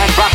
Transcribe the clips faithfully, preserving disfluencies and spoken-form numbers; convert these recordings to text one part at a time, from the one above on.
Back, drops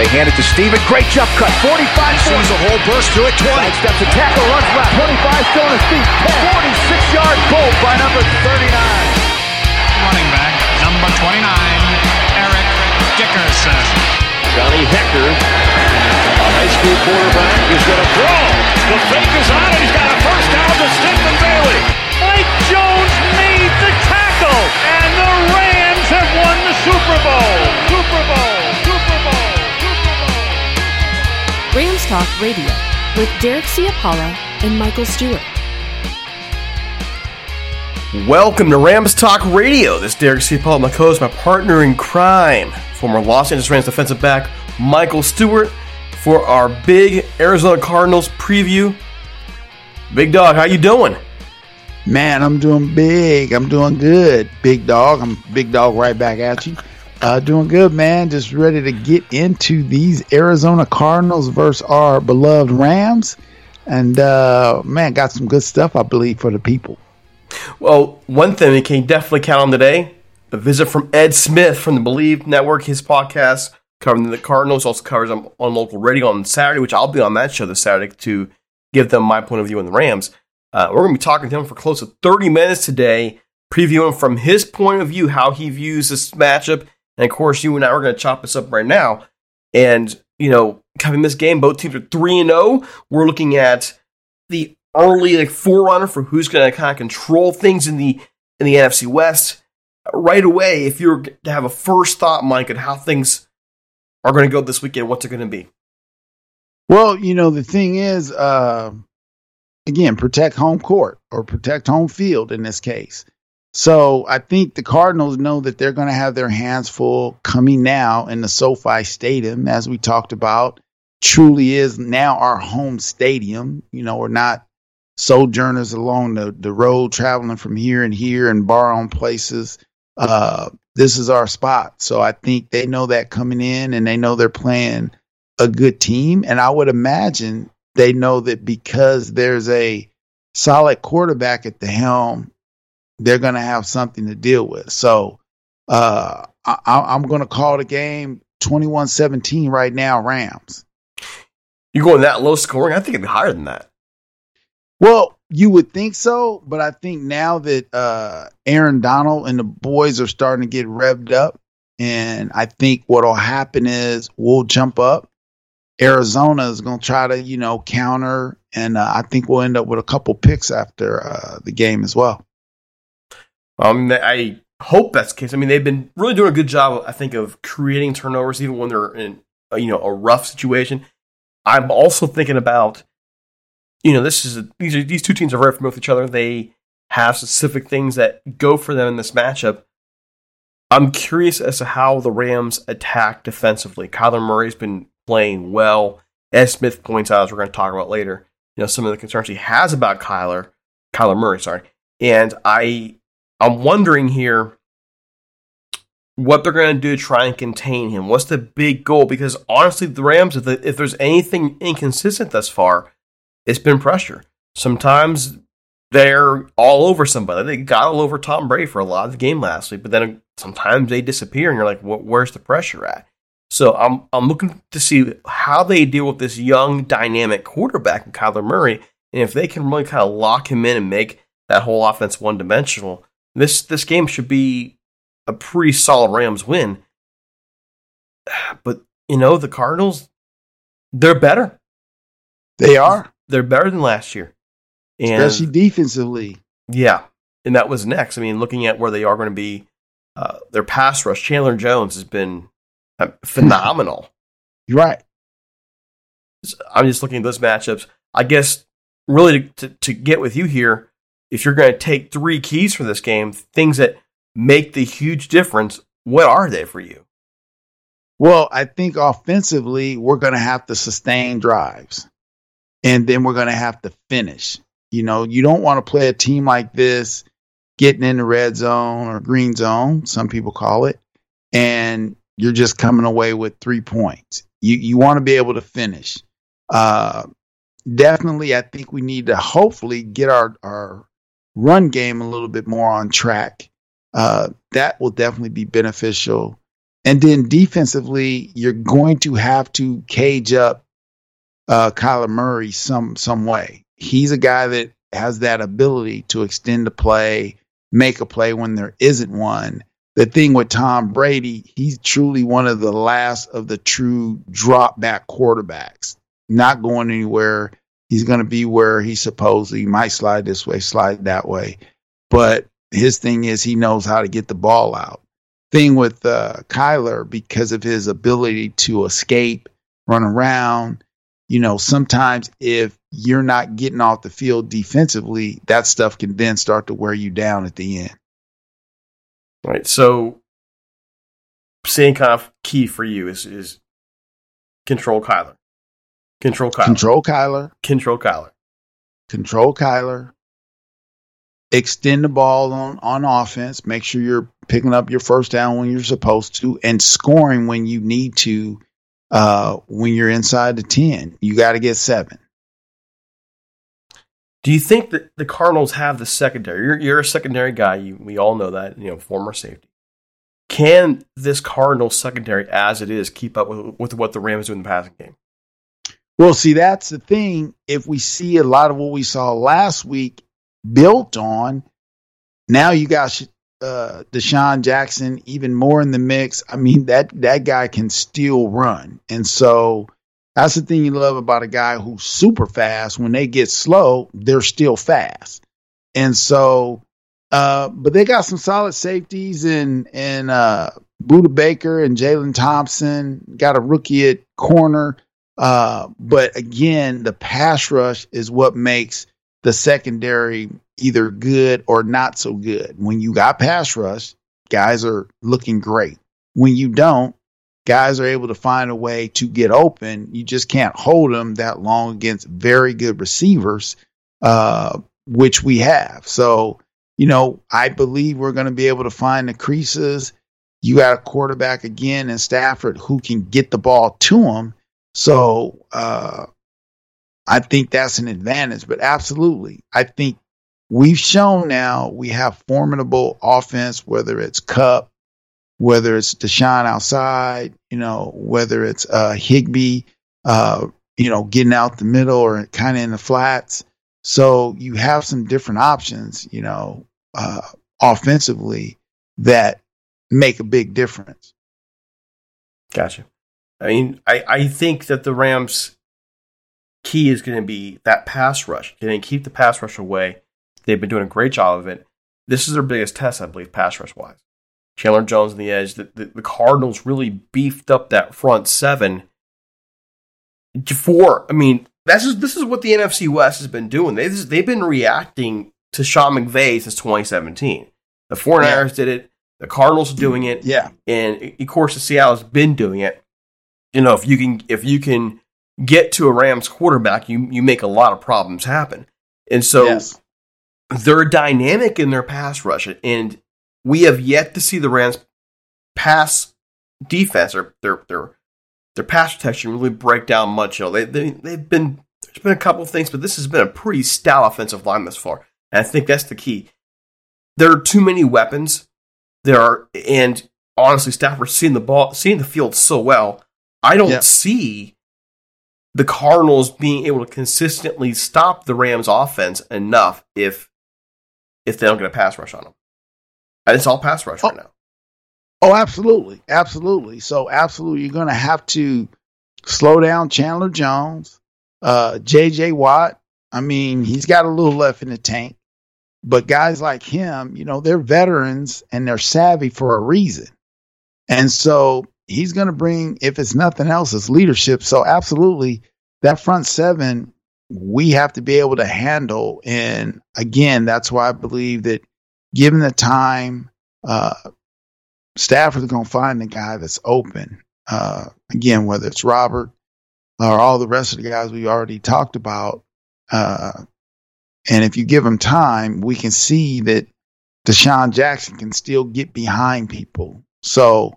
They hand it to Steven. Great jump cut. forty-five. Sees a whole burst through it. twenty. Side steps a tackle. Runs left. twenty-five. Still on his feet. forty-six yard goal by number thirty-nine. Running back, number twenty-nine, Eric Dickerson. Johnny Hecker, a high school quarterback, is going to throw. The fake is on it. He's got a first down to Stephen Bailey. Mike Jones made the tackle, and the Rams have won the Super Bowl. Super Bowl. Super Bowl. Rams Talk Radio with Derek C. Apollo and Michael Stewart. Welcome to Rams Talk Radio. This is Derek C. Apollo, my co-host, my partner in crime, former Los Angeles Rams defensive back Michael Stewart, for our big Arizona Cardinals preview. Big dog, how you doing? Man, I'm doing big. I'm doing good, big dog. I'm big dog right back at you. Uh, doing good, man. Just ready to get into these Arizona Cardinals versus our beloved Rams. And, uh, man, got some good stuff, I believe, for the people. Well, one thing we can definitely count on today, a visit from Ed Smith from the Believe Network, his podcast covering the Cardinals, also covers them on local radio on Saturday, which I'll be on that show this Saturday to give them my point of view on the Rams. Uh, we're going to be talking to him for close to thirty minutes today, previewing from his point of view how he views this matchup. And, of course, you and I are going to chop this up right now. And, you know, coming this game, both teams are three and oh. We're looking at the early like forerunner for who's going to kind of control things in the in the N F C West. Right away, if you were to have a first thought, Mike, on how things are going to go this weekend, what's it going to be? Well, you know, the thing is, uh, again, protect home court or protect home field in this case. So I think the Cardinals know that they're going to have their hands full coming now in the SoFi Stadium, as we talked about. Truly is now our home stadium. You know, we're not sojourners along the, the road, traveling from here and here and borrowing places. Uh, this is our spot. So I think they know that coming in, and they know they're playing a good team. And I would imagine they know that because there's a solid quarterback at the helm, they're going to have something to deal with. So uh, I, I'm going to call the game twenty-one seventeen right now, Rams. You're going that low scoring? I think it'd be higher than that. Well, you would think so, but I think now that uh, Aaron Donald and the boys are starting to get revved up, and I think what will happen is we'll jump up. Arizona is going to try to, you know, counter, and uh, I think we'll end up with a couple picks after uh, the game as well. Um, I hope that's the case. I mean, they've been really doing a good job, I think, of creating turnovers, even when they're in, you know, a rough situation. I'm also thinking about, you know, this is a, these are, these two teams are very familiar with each other. They have specific things that go for them in this matchup. I'm curious as to how the Rams attack defensively. Kyler Murray's been playing well. Ed Smith points out, as we're going to talk about later, you know, some of the concerns he has about Kyler, Kyler Murray, sorry, and I. I'm wondering here what they're going to do to try and contain him. What's the big goal? Because honestly, the Rams, if, the, if there's anything inconsistent thus far, it's been pressure. Sometimes they're all over somebody. They got all over Tom Brady for a lot of the game last week, but then sometimes they disappear, and you're like, well, where's the pressure at? So I'm I'm looking to see how they deal with this young, dynamic quarterback in Kyler Murray, and if they can really kind of lock him in and make that whole offense one-dimensional. This this game should be a pretty solid Rams win. But, you know, the Cardinals, they're better. They are. They're better than last year. And, especially defensively. Yeah. And that was next. I mean, looking at where they are going to be, uh, their pass rush, Chandler Jones has been uh, phenomenal. You're right. I'm just looking at those matchups. I guess really to, to, to get with you here, if you're going to take three keys for this game, things that make the huge difference, what are they for you? Well, I think offensively, we're going to have to sustain drives, and then we're going to have to finish. You know, you don't want to play a team like this getting in the red zone or green zone, some people call it, and you're just coming away with three points. You you want to be able to finish. Uh, definitely, I think we need to hopefully get our, our run game a little bit more on track. Uh, that will definitely be beneficial. And then defensively, you're going to have to cage up uh, Kyler Murray some some way. He's a guy that has that ability to extend the play, make a play when there isn't one. The thing with Tom Brady, he's truly one of the last of the true drop-back quarterbacks. Not going anywhere. He's going to be where he's supposed to. He might slide this way, slide that way. But his thing is he knows how to get the ball out. Thing with uh, Kyler, because of his ability to escape, run around, you know, sometimes if you're not getting off the field defensively, that stuff can then start to wear you down at the end. All right, so same kind of key for you is, is control Kyler. Control Kyler. Control Kyler. Control Kyler. Control Kyler. Extend the ball on, on offense. Make sure you're picking up your first down when you're supposed to and scoring when you need to uh, when you're inside the ten. You got to get seven. Do you think that the Cardinals have the secondary? You're, you're a secondary guy. You, we all know that, you know, former safety. Can this Cardinals secondary, as it is, keep up with, with what the Rams do in the passing game? Well, see, that's the thing. If we see a lot of what we saw last week, built on, now you got uh, Deshaun Jackson even more in the mix. I mean, that that guy can still run. And so that's the thing you love about a guy who's super fast. When they get slow, they're still fast. And so, uh, but they got some solid safeties in, in uh, Buda Baker and Jaylen Thompson. Got a rookie at corner. Uh, but again, the pass rush is what makes the secondary either good or not so good. When you got pass rush, guys are looking great. When you don't, guys are able to find a way to get open. You just can't hold them that long against very good receivers, uh, which we have. So, you know, I believe we're going to be able to find the creases. You got a quarterback again in Stafford who can get the ball to him. So, uh, I think that's an advantage, but absolutely. I think we've shown now we have formidable offense, whether it's Kupp, whether it's Deshaun outside, you know, whether it's uh, Higbee, uh, you know, getting out the middle or kind of in the flats. So you have some different options, you know, uh, offensively that make a big difference. Gotcha. I mean, I, I think that the Rams key is going to be that pass rush. Can they keep the pass rush away? They've been doing a great job of it. This is their biggest test, I believe, pass rush-wise. Chandler Jones on the edge. The, the, the Cardinals really beefed up that front seven. Four, I mean, this is, this is what the N F C West has been doing. They, this, they've been reacting to Sean McVay since twenty seventeen. The 49ers yeah. did it. The Cardinals are doing it. Yeah. And, of course, the Seattle's been doing it. You know, if you can, if you can get to a Rams quarterback, you you make a lot of problems happen. And so yes. they're dynamic in their pass rush. And we have yet to see the Rams pass defense or their their their pass protection really break down much. You know, they, they they've been there's been a couple of things, but this has been a pretty stout offensive line thus far. And I think that's the key. There are too many weapons. There are, and honestly, Stafford's seeing the ball, seeing the field so well. I don't yep. see the Cardinals being able to consistently stop the Rams' offense enough if if they don't get a pass rush on them. And it's all pass rush oh, right now. Oh, absolutely. Absolutely. So absolutely, you're going to have to slow down Chandler Jones, uh, J J Watt. I mean, he's got a little left in the tank. But guys like him, you know, they're veterans and they're savvy for a reason. And so he's going to bring, if it's nothing else, it's leadership. So absolutely, that front seven, we have to be able to handle. And again, that's why I believe that given the time, uh, Stafford's going to find the guy that's open. Uh, again, whether it's Robert or all the rest of the guys we already talked about, uh, and if you give him time, we can see that Deshaun Jackson can still get behind people. So,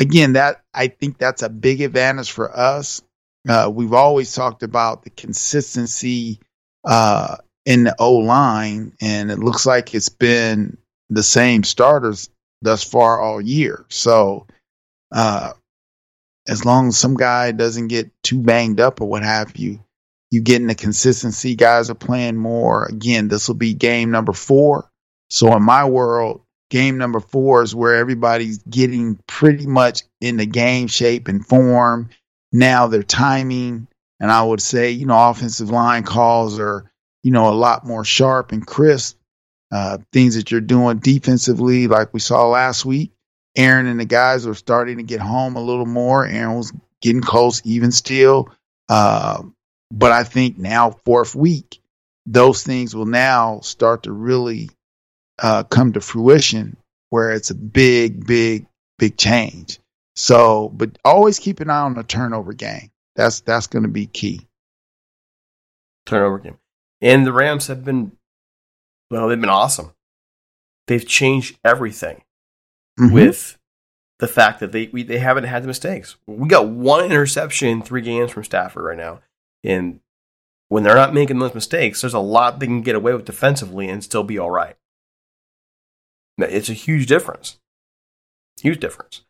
again, that I think that's a big advantage for us. Uh, we've always talked about the consistency uh, in the O-line, and it looks like it's been the same starters thus far all year. So, uh, as long as some guy doesn't get too banged up or what have you, you're getting the consistency. Guys are playing more. Again, this will be game number four. So in my world, game number four is where everybody's getting pretty much in the game shape and form. Now their timing, and I would say, you know, offensive line calls are, you know, a lot more sharp and crisp. Uh, things that you're doing defensively, like we saw last week, Aaron and the guys were starting to get home a little more. Aaron was getting close even still. Uh, But I think now, fourth week, those things will now start to really uh, come to fruition, where it's a big, big, big change. So, but always keep an eye on the turnover game. That's that's going to be key. Turnover game. And the Rams have been, well, they've been awesome. They've changed everything mm-hmm. with the fact that they we, they haven't had the mistakes. We got one interception in three games from Stafford right now. And when they're not making those mistakes, there's a lot they can get away with defensively and still be all right. It's a huge difference. Huge difference.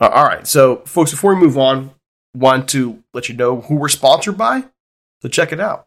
Uh, all right. So, folks, before we move on, want to let you know who we're sponsored by. So check it out.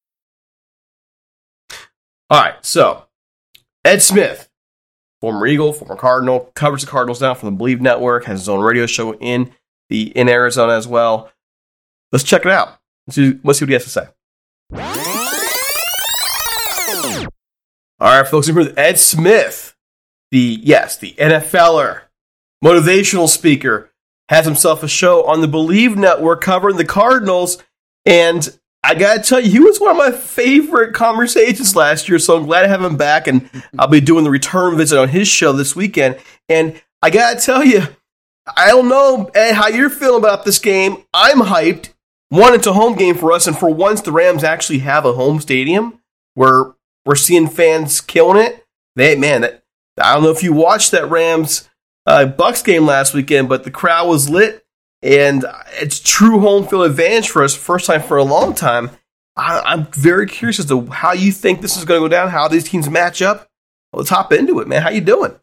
All right, so Ed Smith, former Eagle, former Cardinal, covers the Cardinals now for the Believe Network, has his own radio show in the in Arizona as well. Let's check it out. Let's see, let's see what he has to say. All right, folks, remember with Ed Smith, the yes, the N F L er, motivational speaker, has himself a show on the Believe Network covering the Cardinals, and I gotta tell you, he was one of my favorite conversations last year, so I'm glad to have him back, and I'll be doing the return visit on his show this weekend. And I gotta tell you, I don't know, Ed, how you're feeling about this game. I'm hyped. One, it's a home game for us, and for once, the Rams actually have a home stadium where we're seeing fans killing it. They, man, that, I don't know if you watched that Rams uh, Bucks game last weekend, but the crowd was lit. And it's true home field advantage for us, first time for a long time. I, I'm very curious as to how you think this is going to go down, how these teams match up. Let's hop into it, man. How you doing?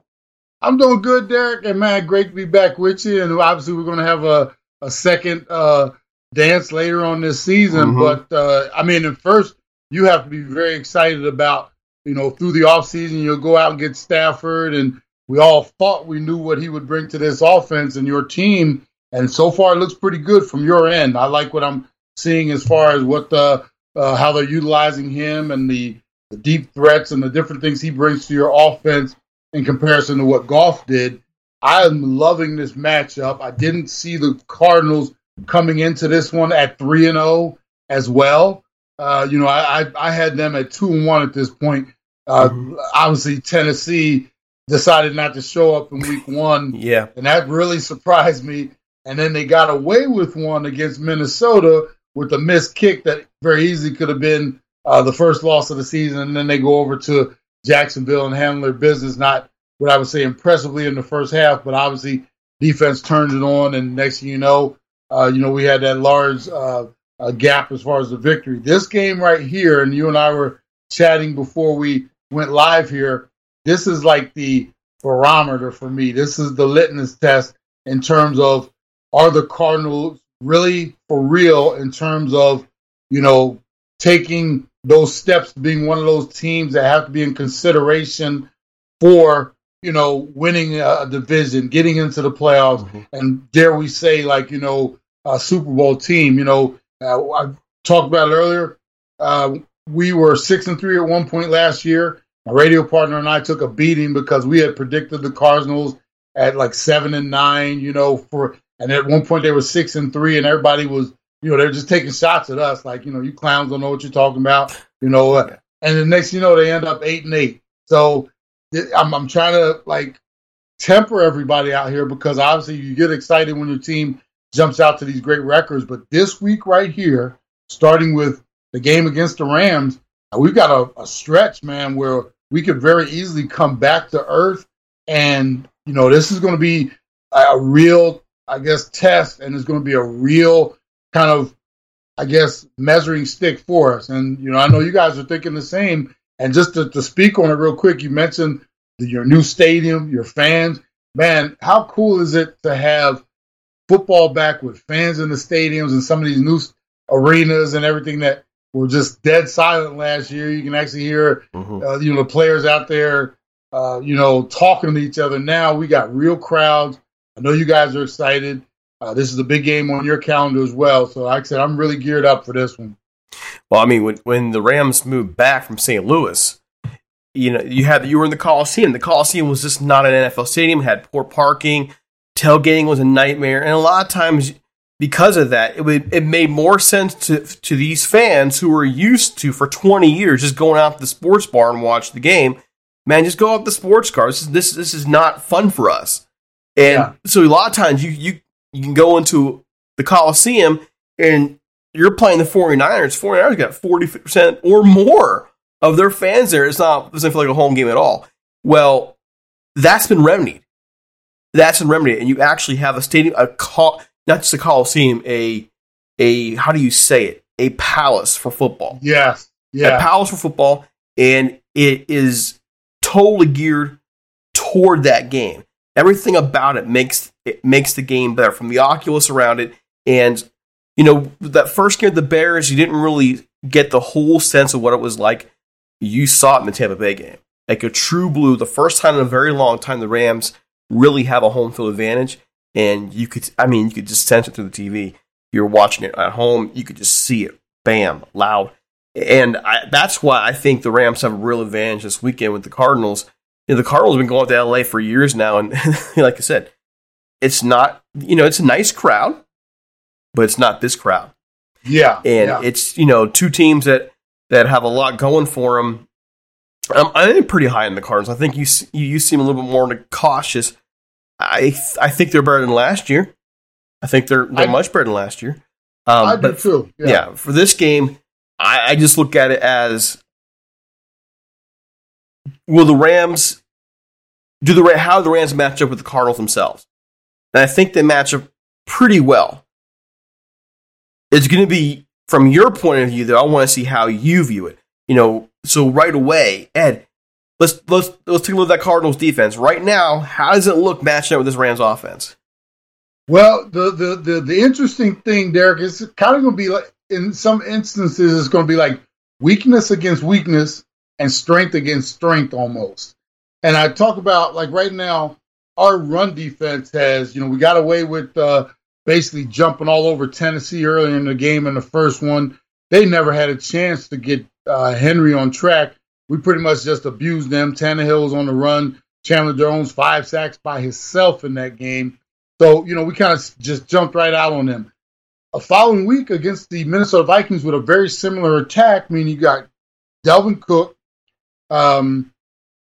I'm doing good, Derek. And, man, great to be back with you. And, obviously, we're going to have a, a second uh, dance later on this season. Mm-hmm. But, uh, I mean, at first, you have to be very excited about, you know, through the offseason, you'll go out and get Stafford. And we all thought we knew what he would bring to this offense and your team. And so far, it looks pretty good from your end. I like what I'm seeing as far as what the, uh, how they're utilizing him and the, the deep threats and the different things he brings to your offense in comparison to what Goff did. I'm loving this matchup. I didn't see the Cardinals coming into this one at three and oh as well. Uh, you know, I, I, I had them at two and one at this point. Uh, mm-hmm. Obviously, Tennessee decided not to show up in week one. Yeah. And that really surprised me. And then they got away with one against Minnesota with a missed kick that very easily could have been uh, the first loss of the season. And then they go over to Jacksonville and handle their business, not what I would say impressively in the first half, but obviously defense turned it on, and next thing you know, uh, you know, we had that large uh, uh, gap as far as the victory. This game right here, and you and I were chatting before we went live here, this is like the barometer for me. This is the litmus test in terms of, are the Cardinals really for real in terms of, you know, taking those steps, being one of those teams that have to be in consideration for, you know, winning a division, getting into the playoffs, mm-hmm. and dare we say, like, you know, a Super Bowl team. You know, uh, I talked about it earlier. Uh, we were six and three at one point last year. My radio partner and I took a beating because we had predicted the Cardinals at like seven and nine. You know, for and at one point they were six and three, and everybody was, you know, they're just taking shots at us, like, you know, you clowns don't know what you're talking about. You know, uh, and the next, you know, they end up eight and eight. So I'm, I'm trying to, like, temper everybody out here because, obviously, you get excited when your team jumps out to these great records. But this week right here, starting with the game against the Rams, we've got a, a stretch, man, where we could very easily come back to earth. And, you know, this is going to be a real, I guess, test, and it's going to be a real kind of, I guess, measuring stick for us. And, you know, I know you guys are thinking the same. And just to, to speak on it real quick, you mentioned the, your new stadium, your fans. Man, how cool is it to have football back with fans in the stadiums and some of these new arenas and everything that were just dead silent last year? You can actually hear, mm-hmm. uh, you know, the players out there, uh, you know, talking to each other. Now we got real crowds. I know you guys are excited. Uh, this is a big game on your calendar as well. So, like I said, I'm really geared up for this one. Well, I mean, when, when the Rams moved back from Saint Louis, you know, you had you were in the Coliseum. The Coliseum was just not an N F L stadium. It had poor parking. Tailgating was a nightmare. And a lot of times, because of that, it would, it made more sense to to these fans who were used to, for twenty years, just going out to the sports bar and watch the game. Man, just go out to the sports car. This is, this, this is not fun for us. And yeah. so a lot of times, you, you, you can go into the Coliseum and you're playing the 49ers. 49ers got forty percent or more of their fans there. It's not, it doesn't feel like a home game at all. Well, that's been remedied. That's been remedied. And you actually have a stadium, a col- not just a Coliseum, a, a how do you say it? A palace for football. Yes. Yeah. A palace for football. And it is totally geared toward that game. Everything about it makes it makes the game better, from the oculus around it. And you know, that first game of the Bears, you didn't really get the whole sense of what it was like. You saw it in the Tampa Bay game. Like a true blue, the first time in a very long time the Rams really have a home field advantage. And you could, I mean, you could just sense it through the T V. You're watching it at home. You could just see it. Bam, loud. And I, that's why I think the Rams have a real advantage this weekend with the Cardinals. You know, the Cardinals have been going to L A for years now. And like I said, it's not, you know, it's a nice crowd. But it's not this crowd. Yeah. And yeah. it's, you know, two teams that, that have a lot going for them. I'm, I'm pretty high in the Cardinals. I think you you seem a little bit more cautious. I I think they're better than last year. I think they're they're I, much better than last year. Um, I do but, too. Yeah. yeah. For this game, I, I just look at it as, will the Rams, do the how do the Rams match up with the Cardinals themselves? And I think they match up pretty well. It's going to be, from your point of view, though, I want to see how you view it. You know, so right away, Ed, let's let's let's take a look at that Cardinals defense right now. How does it look matching up with this Rams offense? Well, the the the, the interesting thing, Derek, is kind of going to be like, in some instances, it's going to be like weakness against weakness and strength against strength almost. And I talk about, like, right now, our run defense has, you know, we got away with uh, basically jumping all over Tennessee earlier in the game in the first one. They never had a chance to get uh, Henry on track. We pretty much just abused them. Tannehill was on the run. Chandler Jones, five sacks by himself in that game. So, you know, we kind of just jumped right out on them. A following week against the Minnesota Vikings with a very similar attack, I mean, you got Dalvin Cook, um,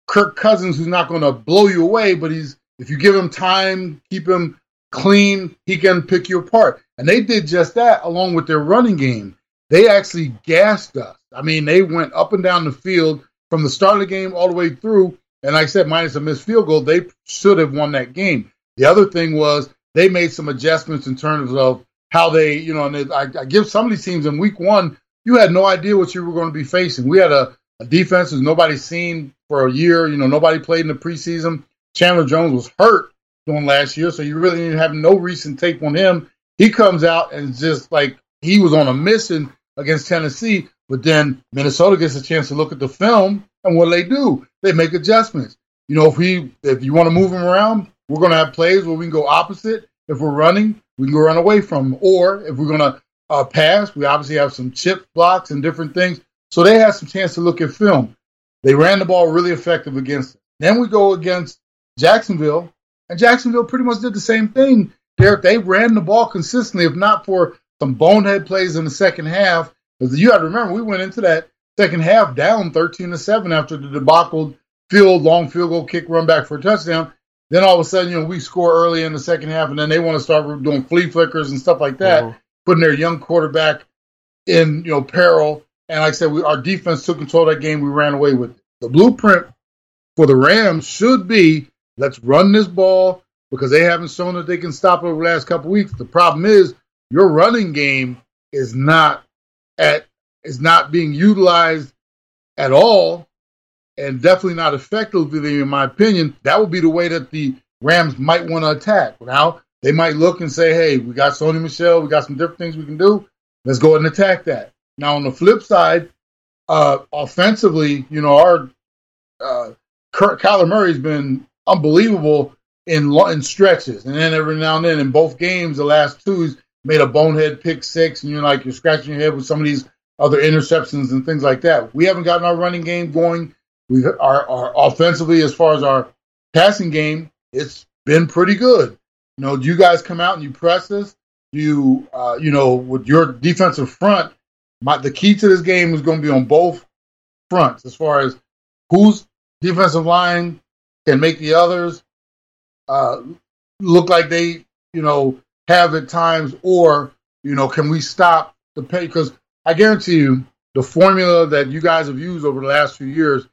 Kirk Cousins, who's not going to blow you away, but he's, if you give him time, keep him clean, he can pick you apart. And they did just that along with their running game. They actually gassed us. I mean, they went up and down the field from the start of the game all the way through. And like I said, minus a missed field goal, they should have won that game. The other thing was they made some adjustments in terms of how they, you know, and they, I, I give some of these teams in week one, you had no idea what you were going to be facing. We had a, a defense that nobody's seen for a year. You know, nobody played in the preseason. Chandler Jones was hurt during last year, so you really didn't have no recent tape on him. He comes out and just like he was on a mission against Tennessee, but then Minnesota gets a chance to look at the film, and what do they do? They make adjustments. You know, if we if you want to move him around, we're going to have plays where we can go opposite. If we're running, we can go run away from him. Or if we're going to uh, pass, we obviously have some chip blocks and different things. So they had some chance to look at film. They ran the ball really effective against them. Then we go against Jacksonville, and Jacksonville pretty much did the same thing, Derek. They ran the ball consistently, if not for some bonehead plays in the second half. Because you got to remember, we went into that second half down thirteen to seven after the debacle field, long field goal kick, run back for a touchdown. Then all of a sudden, you know, we score early in the second half, and then they want to start doing flea flickers and stuff like that, mm-hmm. putting their young quarterback in, you know, peril. And like I said, we, our defense took control of that game. We ran away with it. The blueprint for the Rams should be, let's run this ball because they haven't shown that they can stop it over the last couple of weeks. The problem is your running game is not at is not being utilized at all, and definitely not effectively, in my opinion. That would be the way that the Rams might want to attack. Now, they might look and say, hey, we got Sonny Michel, we got some different things we can do. Let's go ahead and attack that. Now, on the flip side, uh, offensively, you know, our uh, Kyler Murray's been unbelievable in in stretches, and then every now and then in both games, the last two, he's made a bonehead pick six, and you're like you're scratching your head with some of these other interceptions and things like that. We haven't gotten our running game going. We our, our offensively, as far as our passing game, it's been pretty good. You know, do you guys come out and you press us? Do you uh, you know, with your defensive front, my, the key to this game is going to be on both fronts as far as whose defensive line can make the others uh, look like they, you know, have at times, or, you know, can we stop the pay? Because I guarantee you the formula that you guys have used over the last few years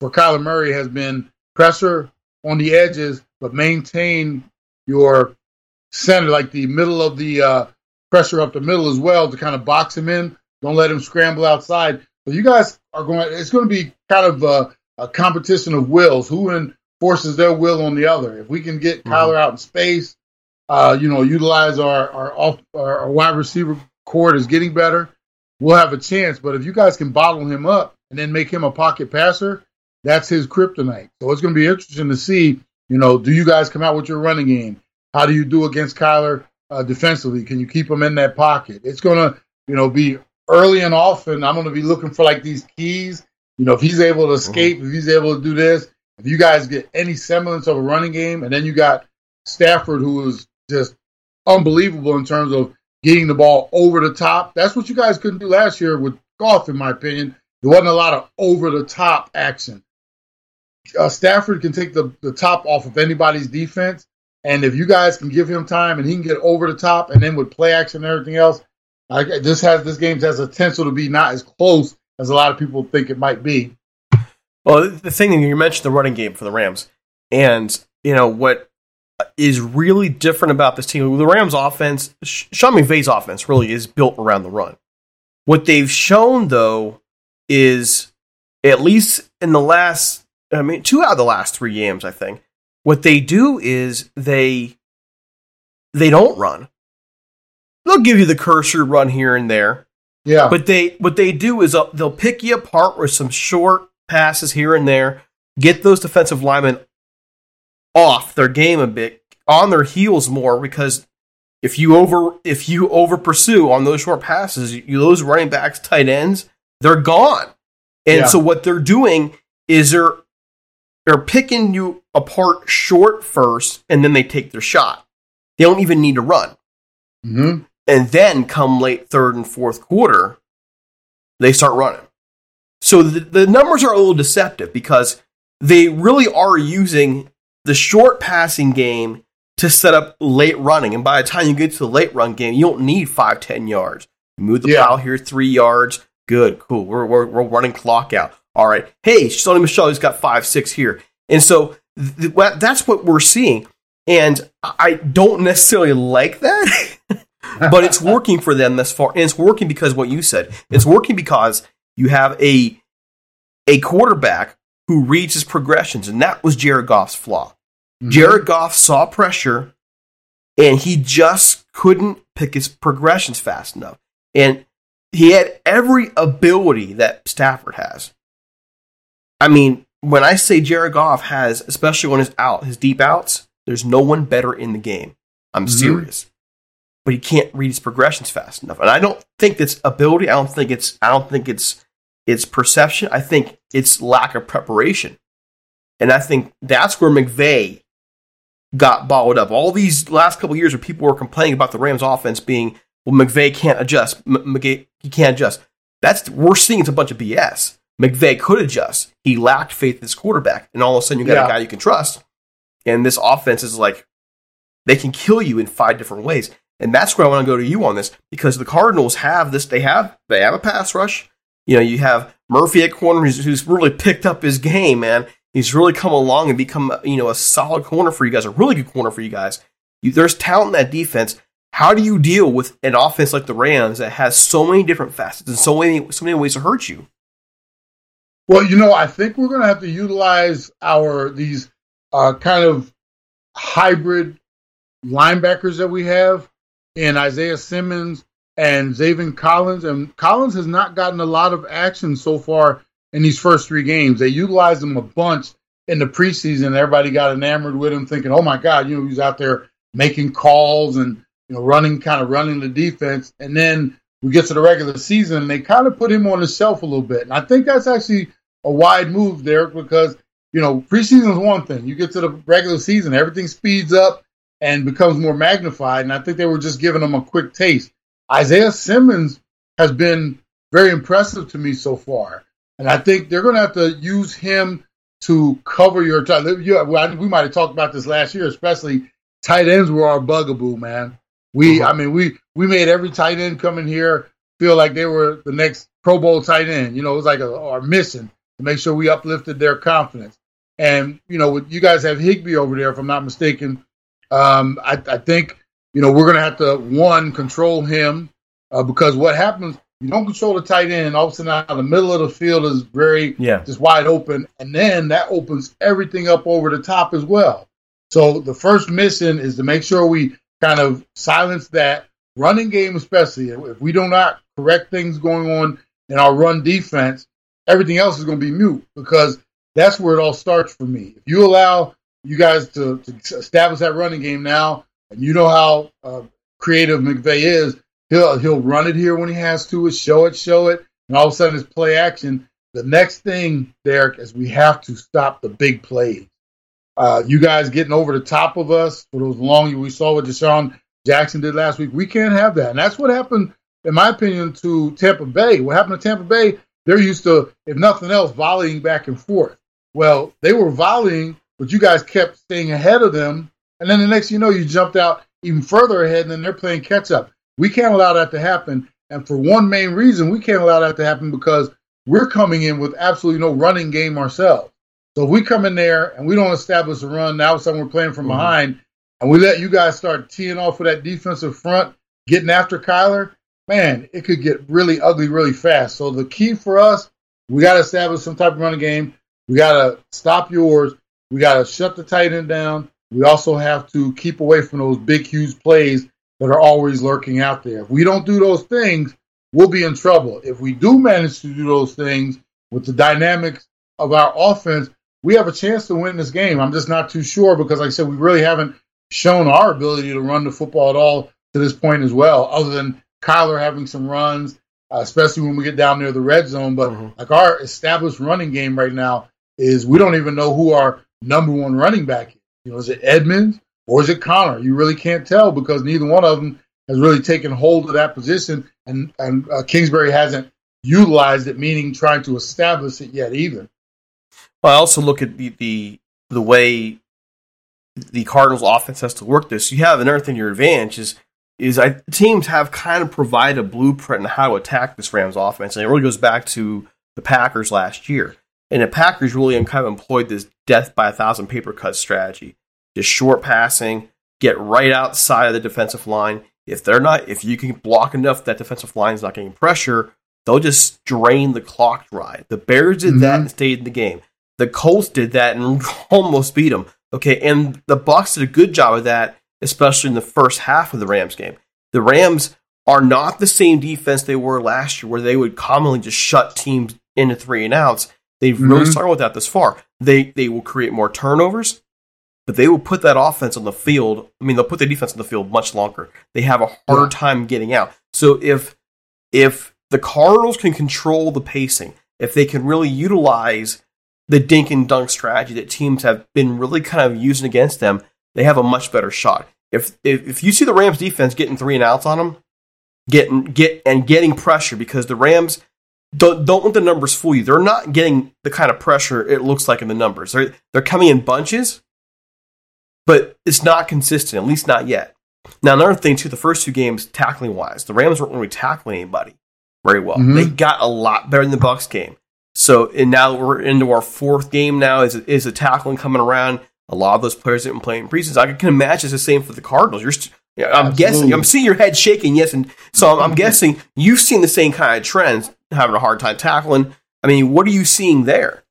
for Kyler Murray has been pressure on the edges, but maintain your center, like the middle of the uh, pressure up the middle as well to kind of box him in. Don't let him scramble outside. So you guys are going, it's going to be kind of a, a competition of wills, who enforces their will on the other. If we can get mm-hmm. Kyler out in space, uh, you know, utilize our, our, off, our wide receiver core is getting better, we'll have a chance. But if you guys can bottle him up and then make him a pocket passer, that's his kryptonite. So it's going to be interesting to see, you know, do you guys come out with your running game? How do you do against Kyler uh, defensively? Can you keep him in that pocket? It's going to, you know, be early and often. I'm going to be looking for like these keys. You know, if he's able to escape, mm-hmm. if he's able to do this, if you guys get any semblance of a running game, and then you got Stafford, who is just unbelievable in terms of getting the ball over the top. That's what you guys couldn't do last year with Goff, in my opinion. There wasn't a lot of over-the-top action. Uh, Stafford can take the, the top off of anybody's defense, and if you guys can give him time and he can get over the top, and then with play action and everything else, I, this has this game has a potential to be not as close as a lot of people think it might be. Well, the thing you mentioned, the running game for the Rams, and you know what is really different about this team. The Rams' offense, Sean McVay's offense, really is built around the run. What they've shown, though, is at least in the last, I mean, two out of the last three games, I think, what they do is they they don't run. They'll give you the cursory run here and there. Yeah. But they what they do is uh, they'll pick you apart with some short passes here and there, get those defensive linemen off their game a bit, on their heels more, because if you over if you over pursue on those short passes, you those running backs, tight ends, they're gone. And yeah. So what they're doing is they're they're picking you apart short first, and then they take their shot. They don't even need to run. Mm-hmm. And then come late third and fourth quarter, they start running. So the, the numbers are a little deceptive because they really are using the short passing game to set up late running. And by the time you get to the late run game, you don't need five, ten yards. You move the yeah. pile here three yards. Good, cool. We're, we're, we're running clock out. All right. Hey, Sonny Michel, he's got five, six here. And so th- that's what we're seeing. And I don't necessarily like that, but it's working for them thus far. And it's working because what you said. It's working because you have a a quarterback who reads his progressions, and that was Jared Goff's flaw. Mm-hmm. Jared Goff saw pressure, and he just couldn't pick his progressions fast enough. And he had every ability that Stafford has. I mean, when I say Jared Goff has, especially when his out, his deep outs, there's no one better in the game. I'm mm-hmm. serious. But he can't read his progressions fast enough. And I don't think it's ability. I don't think it's I don't think it's it's perception. I think it's lack of preparation. And I think that's where McVay got balled up. All these last couple of years where people were complaining about the Rams offense being, well, McVay can't adjust. M- McVay, he can't adjust. That's we're seeing it's a bunch of B S. McVay could adjust. He lacked faith in his quarterback. And all of a sudden you got yeah. a guy you can trust. And this offense is like, they can kill you in five different ways. And that's where I want to go to you on this, because the Cardinals have this, they have they have a pass rush. You know, you have Murphy at corner who's, who's really picked up his game, man. He's really come along and become, you know, a solid corner for you guys, a really good corner for you guys. You, there's talent in that defense. How do you deal with an offense like the Rams that has so many different facets and so many, so many ways to hurt you? Well, you know, I think we're going to have to utilize our these uh, kind of hybrid linebackers that we have in Isaiah Simmons and Zaven Collins. And Collins has not gotten a lot of action so far in these first three games. They utilized him a bunch in the preseason. Everybody got enamored with him, thinking, oh, my God, you know, he's out there making calls and, you know, running, kind of running the defense. And then we get to the regular season, and they kind of put him on the shelf a little bit. And I think that's actually a wide move, Derek, because, you know, preseason is one thing. You get to the regular season, everything speeds up and becomes more magnified. And I think they were just giving him a quick taste. Isaiah Simmons has been very impressive to me so far. And I think they're going to have to use him to cover your tight end. We might have talked about this last year, especially tight ends were our bugaboo, man. We, uh-huh. I mean, we we made every tight end come in here feel like they were the next Pro Bowl tight end. You know, it was like a, our mission to make sure we uplifted their confidence. And, you know, you guys have Higbee over there, if I'm not mistaken. Um, I, I think, you know, we're going to have to, one, control him uh, because what happens, you don't control the tight end, all of a sudden out of the middle of the field is very yeah. just wide open, and then that opens everything up over the top as well. So the first mission is to make sure we kind of silence that running game, especially if we do not correct things going on in our run defense, everything else is going to be mute, because that's where it all starts for me. If you allow you guys to, to establish that running game now, and you know how uh, creative McVay is, he'll he'll run it here when he has to, show it, show it, and all of a sudden it's play action. The next thing, Derek, is we have to stop the big plays. Uh, you guys getting over the top of us for those long, we saw what Deshaun Jackson did last week. We can't have that. And that's what happened, in my opinion, to Tampa Bay. What happened to Tampa Bay, they're used to, if nothing else, volleying back and forth. Well, they were volleying, but you guys kept staying ahead of them. And then the next thing you know, you jumped out even further ahead, and then they're playing catch-up. We can't allow that to happen. And for one main reason, we can't allow that to happen because we're coming in with absolutely no running game ourselves. So if we come in there and we don't establish a run, now all of a sudden we're playing from mm-hmm. behind, and we let you guys start teeing off with that defensive front, getting after Kyler, man, it could get really ugly really fast. So the key for us, we got to establish some type of running game. We got to stop yours. We got to shut the tight end down. We also have to keep away from those big, huge plays that are always lurking out there. If we don't do those things, we'll be in trouble. If we do manage to do those things with the dynamics of our offense, we have a chance to win this game. I'm just not too sure because, like I said, we really haven't shown our ability to run the football at all to this point as well, other than Kyler having some runs, uh, especially when we get down near the red zone. But mm-hmm. like our established running game right now is we don't even know who our number one running back is. You know, is it Edmonds or is it Connor? You really can't tell because neither one of them has really taken hold of that position, and, and uh, Kingsbury hasn't utilized it, meaning trying to establish it yet either. Well, I also look at the, the the way the Cardinals' offense has to work this. You have another thing to your advantage is is I, teams have kind of provided a blueprint on how to attack this Rams offense, and it really goes back to the Packers last year. And the Packers really kind of employed this death by a thousand paper cut strategy. Just short passing, get right outside of the defensive line. If they're not, if you can block enough, that defensive line is not getting pressure, they'll just drain the clock right. The Bears did mm-hmm. that and stayed in the game. The Colts did that and almost beat them. Okay, and the Bucs did a good job of that, especially in the first half of the Rams game. The Rams are not the same defense they were last year, where they would commonly just shut teams into three and outs. They've mm-hmm. really struggled with that this far. They they will create more turnovers, but they will put that offense on the field. I mean, they'll put the defense on the field much longer. They have a harder yeah. time getting out. So if if the Cardinals can control the pacing, if they can really utilize the dink and dunk strategy that teams have been really kind of using against them, they have a much better shot. If if, if you see the Rams defense getting three and outs on them, getting get and getting pressure, because the Rams Don't, don't let the numbers fool you. They're not getting the kind of pressure it looks like in the numbers. They're, they're coming in bunches, but it's not consistent, at least not yet. Now, another thing, too, the first two games, tackling-wise, the Rams weren't really tackling anybody very well. Mm-hmm. They got a lot better in the Bucs game. So, and now we're into our fourth game now, is is the tackling coming around. A lot of those players didn't play in preseason. I can imagine it's the same for the Cardinals. You're st- I'm Absolutely. guessing. I'm seeing your head shaking, yes, and so I'm, I'm guessing you've seen the same kind of trends, having a hard time tackling. I mean, what are you seeing there?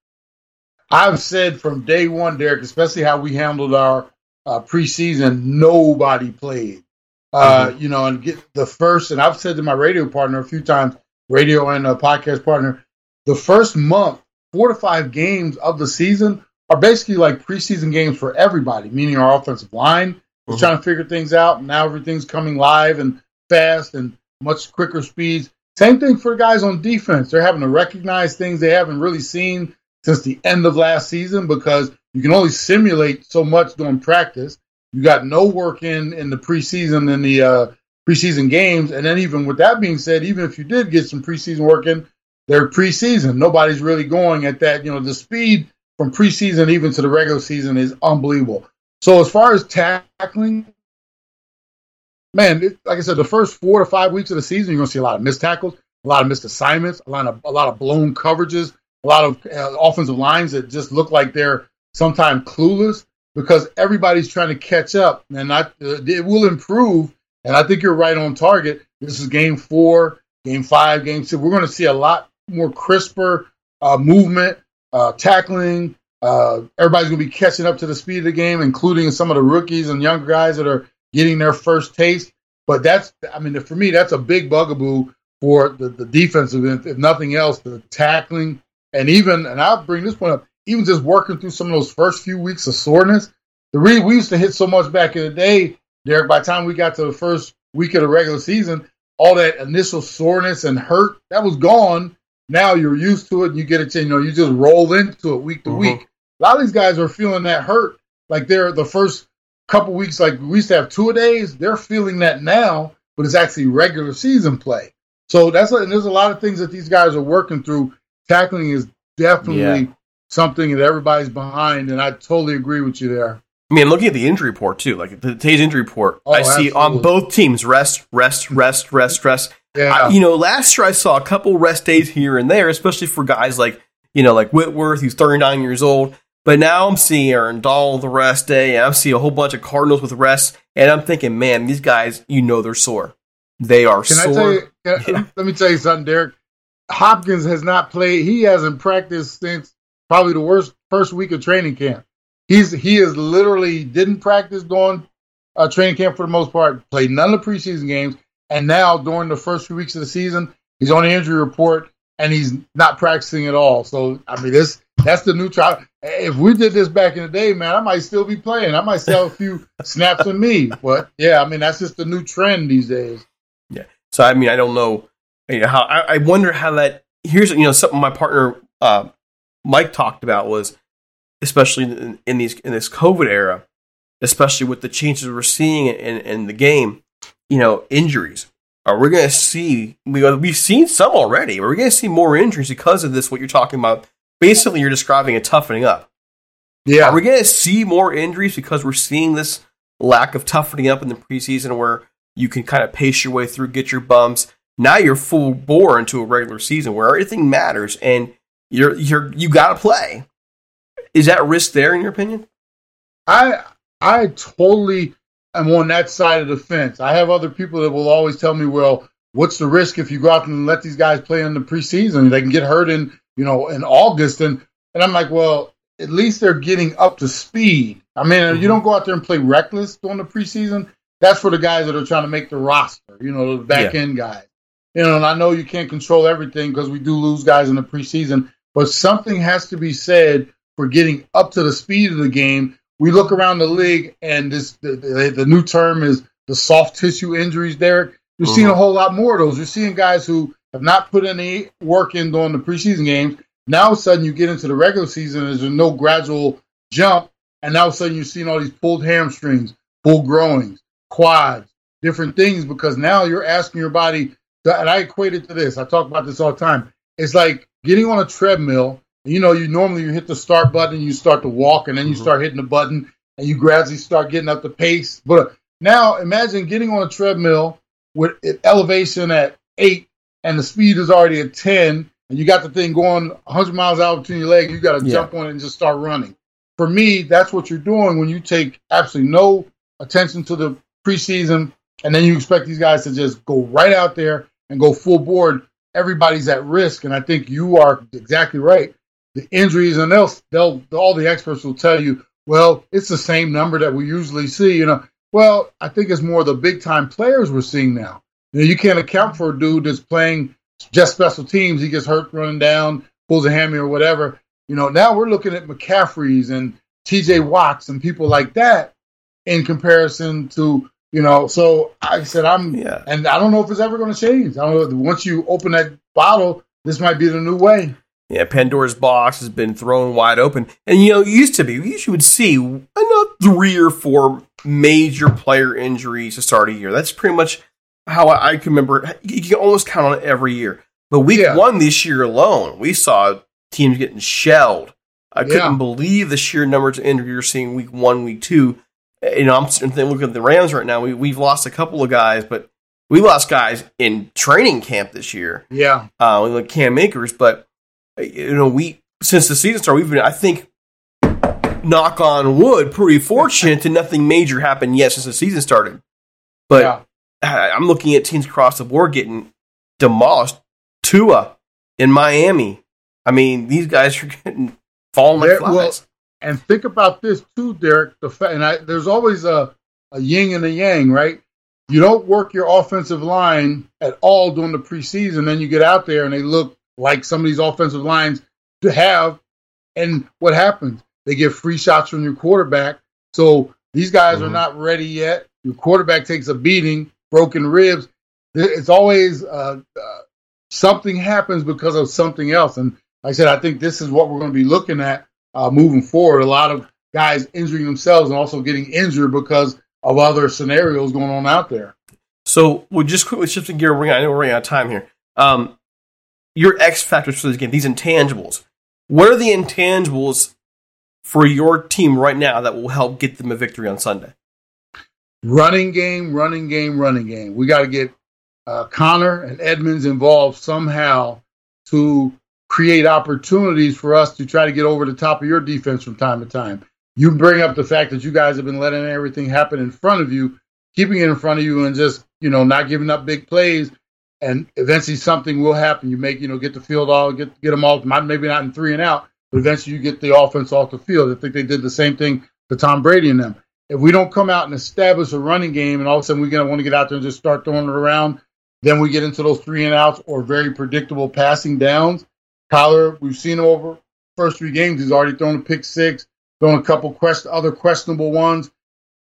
I've said from day one, Derek, especially how we handled our uh, preseason, nobody played. Uh, mm-hmm. You know, and get the first, and I've said to my radio partner a few times, radio and uh, podcast partner, the first month, four to five games of the season are basically like preseason games for everybody, meaning our offensive line, was trying to figure things out, and now everything's coming live and fast and much quicker speeds. Same thing for guys on defense. They're having to recognize things they haven't really seen since the end of last season, because you can only simulate so much during practice. You got no work in in the preseason, in the uh, preseason games. And then even with that being said, even if you did get some preseason work in, they're preseason. Nobody's really going at that. You know, the speed from preseason even to the regular season is unbelievable. So as far as tackling, man, it, like I said, the first four to five weeks of the season, you're going to see a lot of missed tackles, a lot of missed assignments, a lot of a lot of blown coverages, a lot of uh, offensive lines that just look like they're sometimes clueless because everybody's trying to catch up. And I, uh, it will improve, and I think you're right on target. This is game four, game five, game six. We're going to see a lot more crisper uh, movement, uh, tackling. Uh, everybody's going to be catching up to the speed of the game, including some of the rookies and younger guys that are getting their first taste. But that's, I mean, for me, that's a big bugaboo for the, the defensive end, if nothing else, the tackling. And even, and I'll bring this point up, even just working through some of those first few weeks of soreness. The reason we used to hit so much back in the day, Derek, by the time we got to the first week of the regular season, all that initial soreness and hurt, that was gone. Now you're used to it, and you get it. You know, you just roll into it week to mm-hmm. week. A lot of these guys are feeling that hurt. Like they're the first couple weeks, like we used to have two-a-days. They're feeling that now, but it's actually regular season play. So that's and there's a lot of things that these guys are working through. Tackling is definitely yeah. something that everybody's behind, and I totally agree with you there. I mean, looking at the injury report too, like today's injury report, oh, I absolutely. see on both teams rest, rest, rest, rest, rest. Yeah. I, you know, last year I saw a couple rest days here and there, especially for guys like, you know, like Whitworth, who's thirty-nine years old. But now I'm seeing Aaron Donald the rest day, and I'm seeing a whole bunch of Cardinals with rest, and I'm thinking, man, these guys, you know, they're sore. They are can sore. I tell you, can yeah. Let me tell you something, Derek. Hopkins has not played. He hasn't practiced since probably the worst first week of training camp. He's he is literally didn't practice during uh, training camp for the most part, played none of the preseason games, and now during the first few weeks of the season, he's on the injury report and he's not practicing at all. So I mean, this that's the new trial. If we did this back in the day, man, I might still be playing. I might sell a few snaps on me, but yeah, I mean that's just the new trend these days. Yeah. So I mean, I don't know, you know how I, I wonder how that. Here's you know something my partner uh, Mike talked about was. Especially in, in these in this COVID era, especially with the changes we're seeing in, in, in the game, you know, injuries. Are we going to see? We we've seen some already. Are we going to see more injuries because of this? What you're talking about, basically, you're describing a toughening up. Yeah. Are we going to see more injuries because we're seeing this lack of toughening up in the preseason, where you can kind of pace your way through, get your bumps. Now you're full bore into a regular season where everything matters, and You're you're you got to play. Is that risk there in your opinion? I I totally am on that side of the fence. I have other people that will always tell me, well, what's the risk if you go out and let these guys play in the preseason? They can get hurt in, you know, in August. And, and I'm like, well, at least they're getting up to speed. I mean, mm-hmm. you don't go out there and play reckless during the preseason. That's for the guys that are trying to make the roster, you know, the back-end yeah. guys. You know, and I know you can't control everything because we do lose guys in the preseason, but something has to be said for getting up to the speed of the game. We look around the league, and this the, the, the new term is the soft tissue injuries, Derek. You're mm-hmm. seeing a whole lot more of those. You're seeing guys who have not put any work in during the preseason games. Now all of a sudden you get into the regular season, and there's no gradual jump, and now all of a sudden you're seeing all these pulled hamstrings, pulled groins, quads, different things, because now you're asking your body to, and I equate it to this. I talk about this all the time. It's like getting on a treadmill. You know, you normally you hit the start button, you start to walk, and then you mm-hmm. start hitting the button, and you gradually start getting up the pace. But now imagine getting on a treadmill with elevation at eight, and the speed is already at ten, and you got the thing going one hundred miles an hour between your legs. You got to yeah. jump on it and just start running. For me, that's what you're doing when you take absolutely no attention to the preseason, and then you expect these guys to just go right out there and go full board. Everybody's at risk, and I think you are exactly right. The injuries, and they'll, they'll all the experts will tell you, well, it's the same number that we usually see. You know, well, I think it's more the big time players we're seeing now. You know, you can't account for a dude that's playing just special teams. He gets hurt running down, pulls a hammy or whatever. You know, now we're looking at McCaffrey's and T J Watts and people like that in comparison to, you know. So I said, I'm, yeah. and I don't know if it's ever going to change. I don't know. Once you open that bottle, this might be the new way. Yeah, Pandora's box has been thrown wide open. And, you know, it used to be, you would see another three or four major player injuries to start a year. That's pretty much how I can remember. You can almost count on it every year. But week yeah. one this year alone, we saw teams getting shelled. I yeah. couldn't believe the sheer numbers of injuries you're seeing week one, week two. You know, I'm looking at the Rams right now. We, we've lost a couple of guys, but we lost guys in training camp this year. Yeah. Uh, we look Cam Akers, but. You know, we since the season started, we've been, I think, knock on wood, pretty fortunate that nothing major happened yet since the season started. But yeah. I'm looking at teams across the board getting demolished. Tua in Miami. I mean, these guys are getting falling like flies. Well, and think about this too, Derek. The fact, and I, there's always a, a yin and a yang, right? You don't work your offensive line at all during the preseason, then you get out there and they look like some of these offensive lines to have. And what happens? They get free shots from your quarterback. So these guys mm-hmm. are not ready yet. Your quarterback takes a beating, broken ribs. It's always uh, uh, something happens because of something else. And like I said, I think this is what we're going to be looking at uh, moving forward. A lot of guys injuring themselves and also getting injured because of other scenarios going on out there. So we'll just quickly shift the gear. We're, I know we're running out of time here. Um, Your X factors for this game, these intangibles. What are the intangibles for your team right now that will help get them a victory on Sunday? Running game, running game, running game. We got to get uh, Connor and Edmonds involved somehow to create opportunities for us to try to get over the top of your defense from time to time. You bring up the fact that you guys have been letting everything happen in front of you, keeping it in front of you, and just, you know, not giving up big plays. And eventually something will happen. You make, you know, get the field all, get get them all, maybe not in three and out, but eventually you get the offense off the field. I think they did the same thing to Tom Brady and them. If we don't come out and establish a running game and all of a sudden we're going to want to get out there and just start throwing it around, then we get into those three and outs or very predictable passing downs. Kyler, we've seen over the first three games, he's already thrown a pick six, thrown a couple quest- other questionable ones.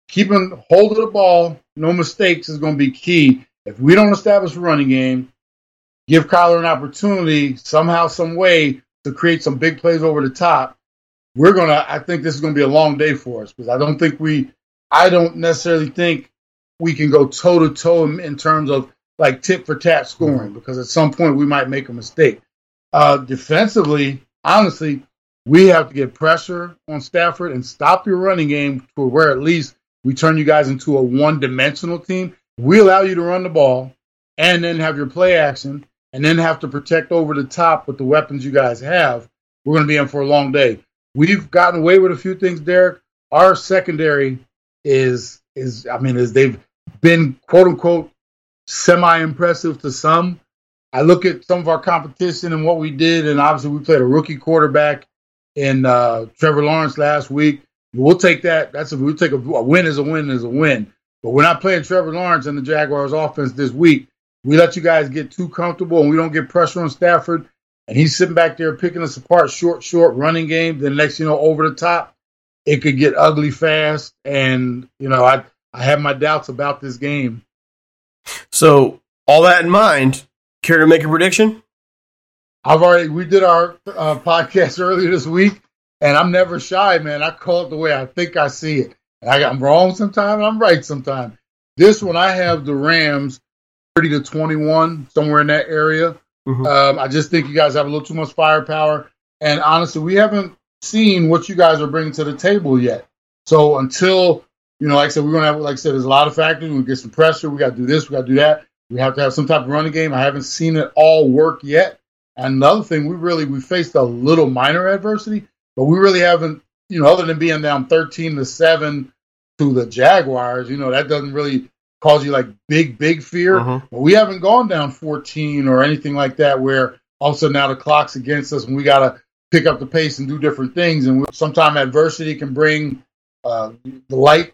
Keeping hold of the ball, no mistakes, is going to be key. If we don't establish a running game, give Kyler an opportunity somehow, some way to create some big plays over the top, we're going to, I think this is going to be a long day for us because I don't think we, I don't necessarily think we can go toe to toe in terms of like tit for tat scoring because at some point we might make a mistake. Uh, defensively, honestly, we have to get pressure on Stafford and stop your running game to where at least we turn you guys into a one dimensional team. We allow you to run the ball and then have your play action and then have to protect over the top with the weapons you guys have, we're going to be in for a long day. We've gotten away with a few things, Derek. Our secondary is, is I mean, is they've been, quote-unquote, semi-impressive to some. I look at some of our competition and what we did, and obviously we played a rookie quarterback in uh, Trevor Lawrence last week. We'll take that. That's a, we'll take a, a win is a win is a win. But we're not playing Trevor Lawrence and the Jaguars offense this week. We let you guys get too comfortable, and we don't get pressure on Stafford. And he's sitting back there picking us apart, short, short running game. Then next, you know, over the top, it could get ugly fast. And, you know, I, I have my doubts about this game. So all that in mind, care to make a prediction? I've already, we did our uh, podcast earlier this week, and I'm never shy, man. I call it the way I think I see it. And I, I'm wrong sometimes, and I'm right sometimes. This one, I have the Rams thirty to twenty-one, somewhere in that area. Mm-hmm. Um, I just think you guys have a little too much firepower. And honestly, we haven't seen what you guys are bringing to the table yet. So until, you know, like I said, we're going to have, like I said, there's a lot of factors. We're going to get some pressure. We got to do this. We got to do that. We have to have some type of running game. I haven't seen it all work yet. And another thing, we really, we faced a little minor adversity, but we really haven't, you know, other than being down thirteen to seven to the Jaguars, you know, that doesn't really cause you like big, big fear. Mm-hmm. But we haven't gone down fourteen or anything like that where all of a sudden now the clock's against us and we got to pick up the pace and do different things. And sometimes adversity can bring uh, the light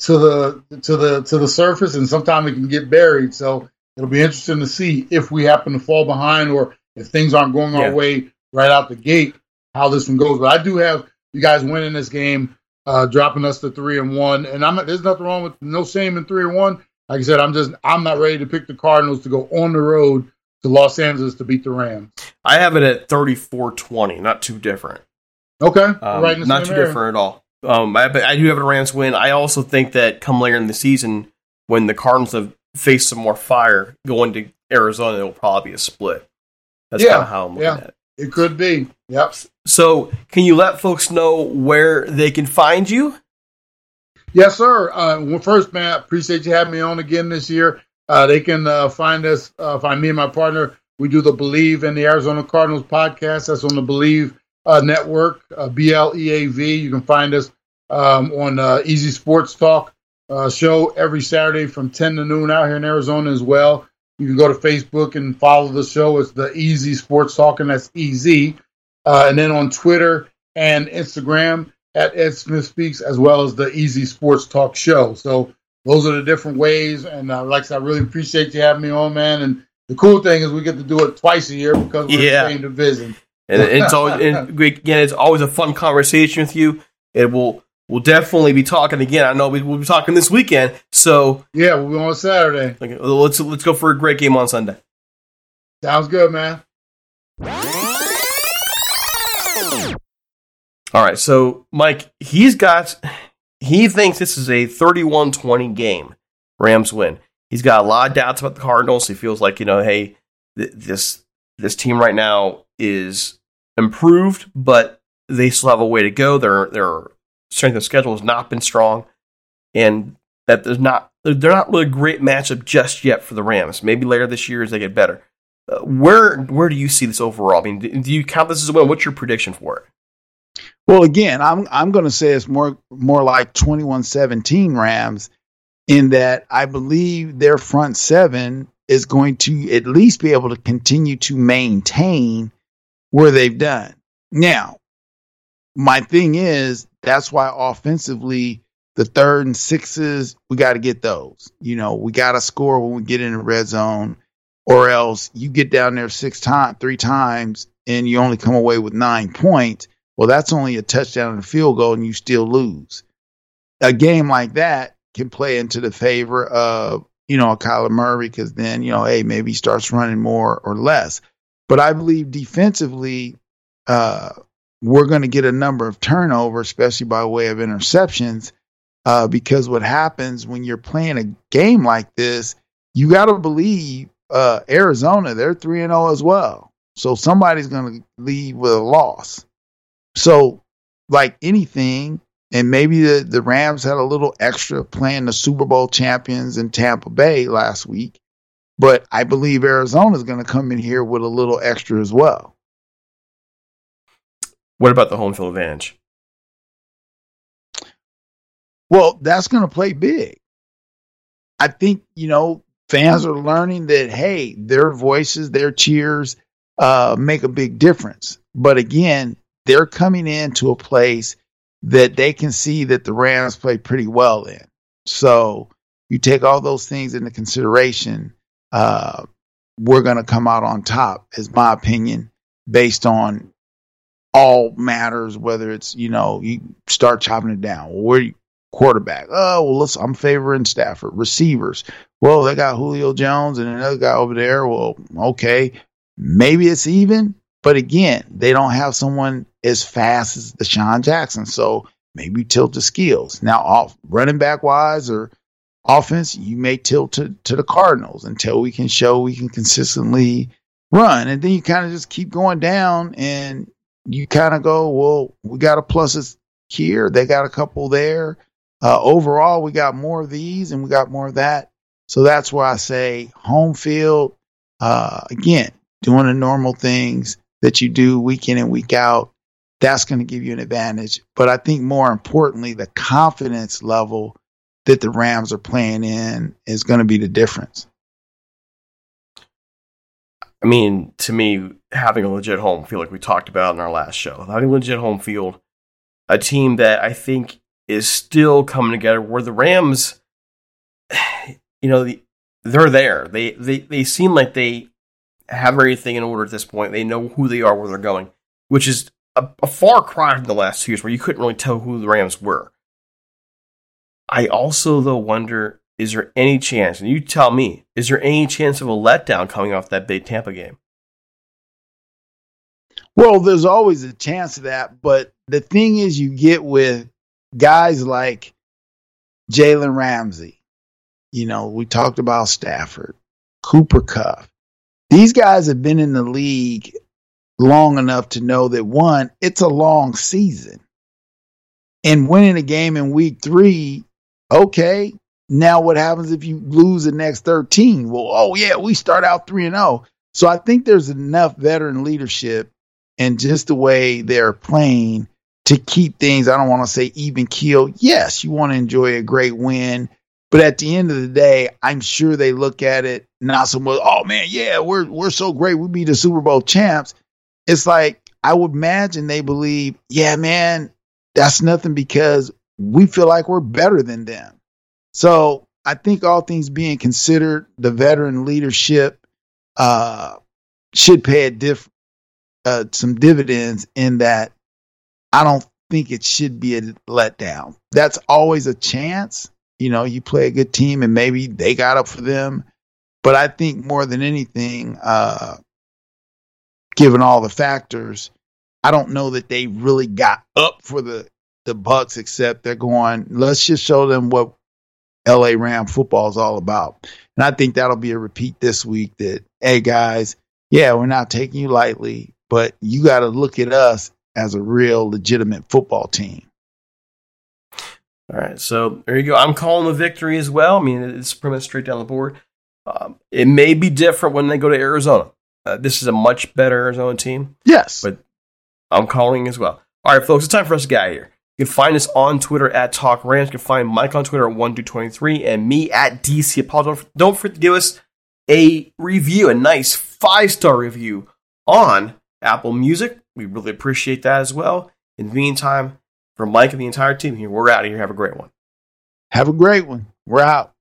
to the to the to the surface, and sometimes it can get buried. So it'll be interesting to see if we happen to fall behind or if things aren't going our yeah. way right out the gate, how this one goes. But I do have you guys winning this game, uh, dropping us to three and one. And I'm there's nothing wrong with no shame in three and one. Like I said, I'm just I'm not ready to pick the Cardinals to go on the road to Los Angeles to beat the Rams. I have it at thirty-four twenty, not too different. Okay, um, right in the not too area. different at all. Um, I, but I do have a Rams win. I also think that come later in the season, when the Cardinals have faced some more fire going to Arizona, it'll probably be a split. That's yeah, kind of how I'm looking yeah, at it. It could be. Yep. So can you let folks know where they can find you? Yes, sir. Uh, well, first, man, I appreciate you having me on again this year. Uh, they can uh, find us, uh, find me and my partner. We do the Believe and the Arizona Cardinals podcast. That's on the Believe uh, Network, uh, B L E A V. You can find us um, on uh, Easy Sports Talk uh, show every Saturday from ten to noon out here in Arizona as well. You can go to Facebook and follow the show. It's the Easy Sports Talk, and that's easy. Uh, and then on Twitter and Instagram, at Ed Smith Speaks, as well as the Easy Sports Talk Show. So those are the different ways. And uh, like I said, I really appreciate you having me on, man. And the cool thing is we get to do it twice a year because we're yeah. in the same division. And it's always and again, it's always a fun conversation with you. And we'll we'll definitely be talking again. I know we will be talking this weekend. So yeah, we'll be on Saturday. Okay, let's let's go for a great game on Sunday. Sounds good, man. All right, so, Mike, he's got, he thinks this is a thirty-one twenty game, Rams win. He's got a lot of doubts about the Cardinals. He feels like, you know, hey, th- this this team right now is improved, but they still have a way to go. Their their strength of schedule has not been strong, and that there's not they're not really a great matchup just yet for the Rams. Maybe later this year as they get better. Uh, where, where do you see this overall? I mean, do, do you count this as a win? What's your prediction for it? Well, again, I'm I'm going to say it's more more like twenty-one seventeen Rams, in that I believe their front seven is going to at least be able to continue to maintain where they've done. Now, my thing is, that's why offensively, the third and sixes, we got to get those. You know, we got to score when we get in the red zone, or else you get down there six times, three times, and you only come away with nine points. Well, that's only a touchdown and a field goal, and you still lose. A game like that can play into the favor of, you know, Kyler Murray, because then, you know, hey, maybe he starts running more or less. But I believe defensively, uh, we're going to get a number of turnovers, especially by way of interceptions, uh, because what happens when you're playing a game like this, you got to believe uh, Arizona, they're three and oh as well. So somebody's going to leave with a loss. So, like anything, and maybe the, the Rams had a little extra playing the Super Bowl champions in Tampa Bay last week. But I believe Arizona is going to come in here with a little extra as well. What about the home field advantage? Well, that's going to play big. I think, you know, fans are learning that, hey, their voices, their cheers uh, make a big difference. But again, they're coming into a place that they can see that the Rams play pretty well in. So you take all those things into consideration. Uh, we're going to come out on top, is my opinion, based on all matters, whether it's, you know, you start chopping it down. Where you, quarterback. Oh, well, listen, I'm favoring Stafford. Receivers. Well, they got Julio Jones and another guy over there. Well, okay, maybe it's even. But again, they don't have someone as fast as Deshaun Jackson. So maybe you tilt the skills. Now, off running back wise or offense, you may tilt to, to the Cardinals until we can show we can consistently run. And then you kind of just keep going down and you kind of go, well, we got a pluses here. They got a couple there. Uh, overall, we got more of these and we got more of that. So that's why I say home field, uh, again, doing the normal things that you do week in and week out, that's going to give you an advantage. But I think more importantly, the confidence level that the Rams are playing in is going to be the difference. I mean, to me, having a legit home field, like we talked about in our last show, having a legit home field, a team that I think is still coming together, where the Rams, you know, the, they're there. They, they they seem like they have everything in order at this point. They know who they are, where they're going, which is a, a far cry from the last two years where you couldn't really tell who the Rams were. I also, though, wonder, is there any chance, and you tell me, is there any chance of a letdown coming off that big Tampa game? Well, there's always a chance of that, but the thing is you get with guys like Jalen Ramsey. You know, we talked about Stafford, Cooper Kupp. These guys have been in the league long enough to know that, one, it's a long season. And winning a game in week three, okay, now what happens if you lose the next thirteen? Well, oh, yeah, we start out three and oh. So I think there's enough veteran leadership and just the way they're playing to keep things, I don't want to say even keel. Yes, you want to enjoy a great win. But at the end of the day, I'm sure they look at it not so much, oh, man, yeah, we're we're so great. We be the Super Bowl champs. It's like I would imagine they believe, yeah, man, that's nothing because we feel like we're better than them. So I think all things being considered, the veteran leadership uh, should pay a diff- uh, some dividends in that. I don't think it should be a letdown. That's always a chance. You know, you play a good team and maybe they got up for them. But I think more than anything, uh, given all the factors, I don't know that they really got up for the, the Bucs, except they're going, let's just show them what L A Ram football is all about. And I think that'll be a repeat this week that, hey, guys, yeah, we're not taking you lightly, but you got to look at us as a real legitimate football team. All right, so there you go. I'm calling the victory as well. I mean, it's pretty much straight down the board. Um, it may be different when they go to Arizona. Uh, this is a much better Arizona team. Yes. But I'm calling as well. All right, folks, it's time for us to get out of here. You can find us on Twitter at Talk Rams. You can find Mike on Twitter at one two two three and me at D C Apollo. Don't forget to give us a review, a nice five-star review on Apple Music. We really appreciate that as well. In the meantime, from Mike and the entire team here, we're out of here. Have a great one. Have a great one. We're out.